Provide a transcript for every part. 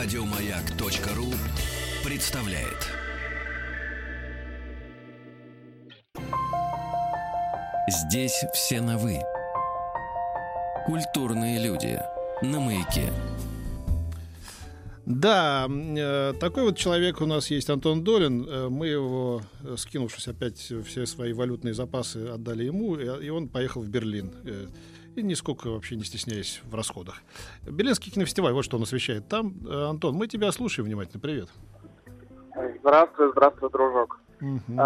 Радиомаяк.ру представляет. Здесь все на «вы». Культурные люди на «Маяке». Да, такой вот человек у нас есть, Антон Долин. Мы его, скинувшись опять все свои валютные запасы, отдали ему, и он поехал в Берлин. И нисколько вообще не стесняясь в расходах. Берлинский кинофестиваль, вот что он освещает там. Антон, мы тебя слушаем внимательно, привет. Здравствуй, дружок. Угу.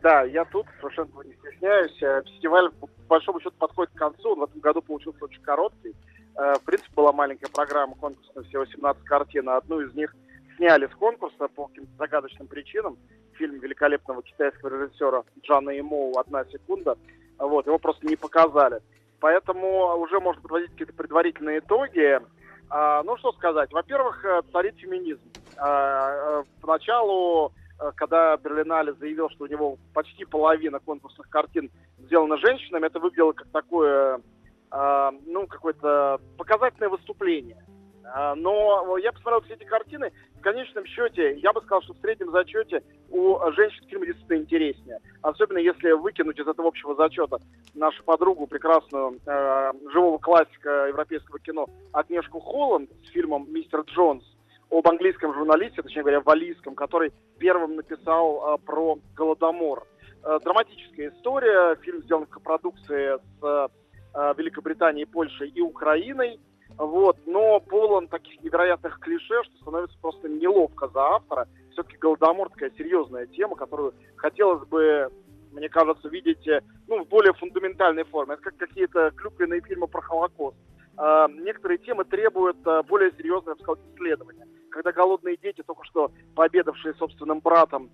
Да, я тут совершенно не стесняюсь. Фестиваль, по большому счету, подходит к концу. В этом году получился очень короткий. В принципе, была маленькая программа конкурсная, всего 17 картин. Одну из них сняли с конкурса по каким-то загадочным причинам. Фильм великолепного китайского режиссера Джана Имоу «Одна секунда». Вот, его просто не показали. Поэтому уже можно подводить какие-то предварительные итоги. Ну, что сказать. Во-первых, царит феминизм. Поначалу, когда Берлинале заявил, что у него почти половина конкурсных картин сделана женщинами, это выглядело как такое... ну, какое-то показательное выступление. Но я посмотрел все эти картины. В конечном счете, я бы сказал, что в среднем зачете у женщин фильмы действительно интереснее. Особенно если выкинуть из этого общего зачета нашу подругу, прекрасную живого классика европейского кино Агнешку Холланд с фильмом «Мистер Джонс» об английском журналисте, точнее говоря, валийском, который первым написал про Голодомор. Драматическая история. Фильм сделан в копродукции с Великобританией, Польшей и Украиной, вот, но полон таких невероятных клише, что становится просто неловко за автора. Все-таки Голодомор такая серьезная тема, которую хотелось бы, мне кажется, видеть, ну, в более фундаментальной форме. Это как какие-то клюквенные фильмы про Холокост. Некоторые темы требуют более серьезного, я бы сказал, исследования. Когда голодные дети, только что пообедавшие собственным братом,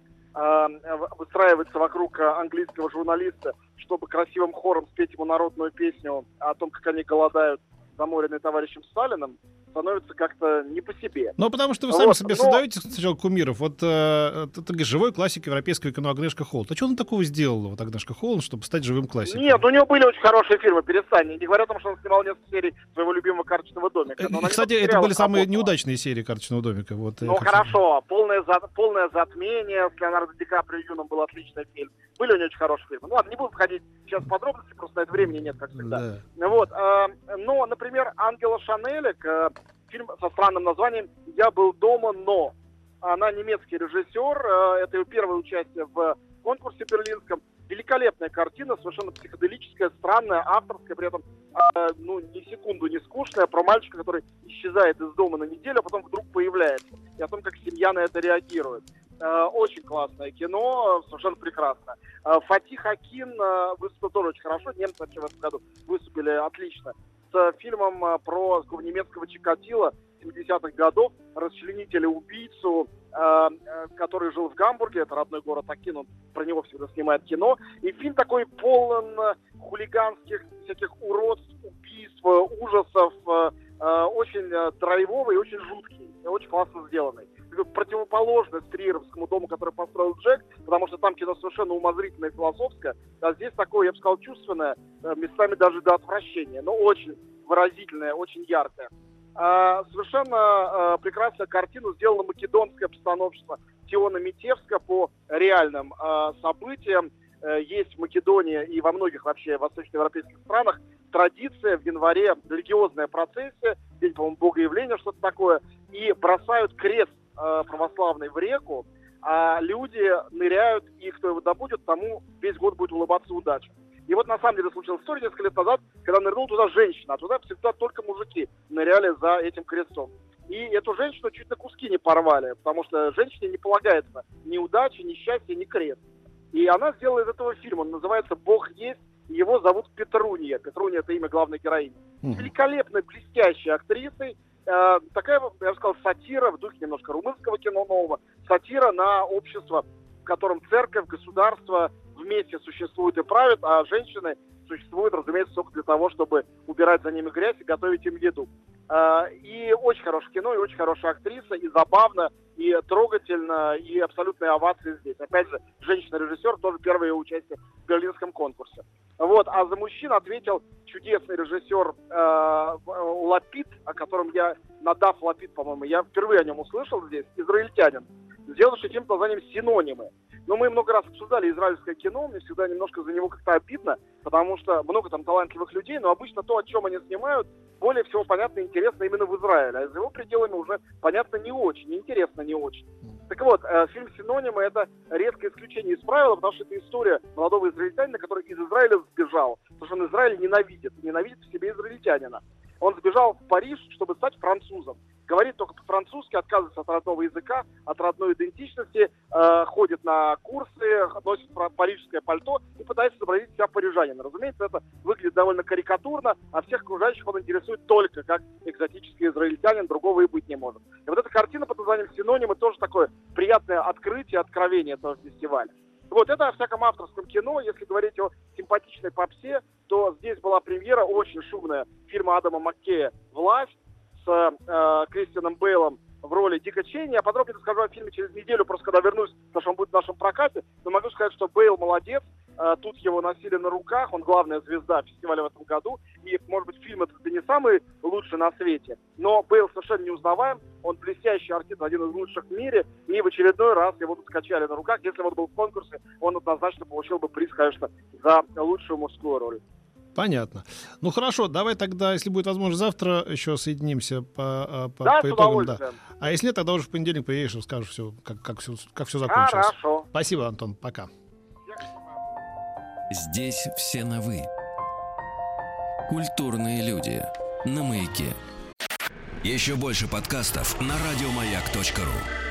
выстраивается вокруг английского журналиста, чтобы красивым хором спеть ему народную песню о том, как они голодают, заморенные товарищем Сталином, становится как-то не по себе. Ну, потому что вы сами вот себе создаете сначала кумиров. Вот это живой классик европейского кино Агнешка Холланд. А что он такого сделал, вот Агнешка Холланд, чтобы стать живым классиком? Нет, у него были очень хорошие фильмы, перестань. Не говоря о том, что он снимал несколько серий своего любимого «Карточного домика». Но, кстати, это были самые неудачные серии «Карточного домика». Вот, ну, хорошо. «Полное затмение» с Леонардо Ди Каприо юным был отличный фильм. Были у него очень хорошие фильмы. Ну, ладно, не буду входить сейчас в подробности, просто на это времени нет, как всегда. Да. Вот, но, например, «Ангела Шанелик», фильм со странным названием «Я был дома, но». Она немецкий режиссер, это ее первое участие в конкурсе берлинском. Великолепная картина, совершенно психоделическая, странная, авторская, при этом ну, ни секунду не скучная, про мальчика, который исчезает из дома на неделю, а потом вдруг появляется, и о том, как семья на это реагирует. Очень классное кино, совершенно прекрасно. Фатих Акин выступил тоже очень хорошо, немцы вообще в этом году выступили отлично. С фильмом про немецкого Чикатило 70-х годов, расчленителя-убийцу, который жил в Гамбурге, это родной город Акин, он про него всегда снимает кино. И фильм такой полон хулиганских всяких уродств, убийств, ужасов, очень драйвовый и очень жуткий, очень классно сделанный. Противоположность Триеровскому дому, который построил Джек, потому что там кино совершенно умозрительное, философское, а здесь такое, я бы сказал, чувственное, местами даже до отвращения, но очень выразительное, очень яркое. Совершенно прекрасную картину сделала македонская постановщица Тиона Митевска по реальным событиям. Есть в Македонии и во многих вообще восточноевропейских странах традиция в январе, религиозная процессия, день, по-моему, Богоявления, что-то такое, и бросают крест православный в реку, а люди ныряют, и кто его добудет, тому весь год будет улыбаться удача. И вот на самом деле случилась история несколько лет назад, когда нырнула туда женщина, а туда всегда только мужики ныряли за этим крестом. И эту женщину чуть на куски не порвали, потому что женщине не полагается ни удачи, ни счастья, ни крест. И она сделала из этого фильм, он называется «Бог есть», его зовут Петруния. Петруния – это имя главной героини. Великолепной, блестящей актрисой. Такая, я бы сказал, сатира в духе немножко румынского кино нового, сатира на общество, в котором церковь, государство вместе существуют и правят, а женщины существуют, разумеется, только для того, чтобы убирать за ними грязь и готовить им еду. И очень хорошее кино, и очень хорошая актриса, и забавно, и трогательно, и абсолютные овации здесь. Опять же, женщина-режиссер, тоже первое участие в берлинском конкурсе. Вот, а за мужчин ответил чудесный режиссер Лапид, о котором я, Надав Лапид, по-моему, я впервые о нем услышал здесь, израильтянин, сделавший фильм под названием «Синонимы». Но мы много раз обсуждали израильское кино, мне всегда немножко за него как-то обидно, потому что много там талантливых людей, но обычно то, о чем они снимают, более всего понятно и интересно именно в Израиле, а за его пределами уже понятно не очень, интересно не очень. Так вот, фильм «Синонимы» — это резкое исключение из правила, потому что это история молодого израильтянина, который из Израиля сбежал, потому что он Израиль ненавидит в себе израильтянина. Он сбежал в Париж, чтобы стать французом. Говорит только по-французски, отказывается от родного языка, от родной идентичности, ходит на курсы, носит парижское пальто и пытается изобразить себя парижанина. Разумеется, это выглядит довольно карикатурно, а всех окружающих он интересует только как экзотический израильтянин, другого и быть не может. И вот эта картина под названием «Синонимы» тоже такое приятное открытие, откровение этого фестиваля. Вот это о всяком авторском кино. Если говорить о симпатичной попсе, то здесь была премьера очень шумная фильма Адама Маккея «Власть» с Кристианом Бейлом в роли Дика Чейни. Я подробнее расскажу о фильме через неделю, просто когда вернусь, потому что он будет в нашем прокате. Но могу сказать, что Бейл молодец. Тут его носили на руках. Он главная звезда фестиваля в этом году. И, может быть, фильм это не самый лучший на свете. Но Бейл совершенно не узнаваем. Он блестящий артист, один из лучших в мире. И в очередной раз его тут качали на руках. Если бы он был в конкурсе, он однозначно получил бы приз, конечно, за лучшую мужскую роль. Понятно. Ну хорошо, давай тогда, если будет возможность, завтра еще соединимся по итогам. Да. А если нет, тогда уже в понедельник приедешь и расскажешь все, как все закончилось. Хорошо. Спасибо, Антон. Пока. Здесь все на «вы». Культурные люди на «Маяке». Еще больше подкастов на радиомаяк.ру.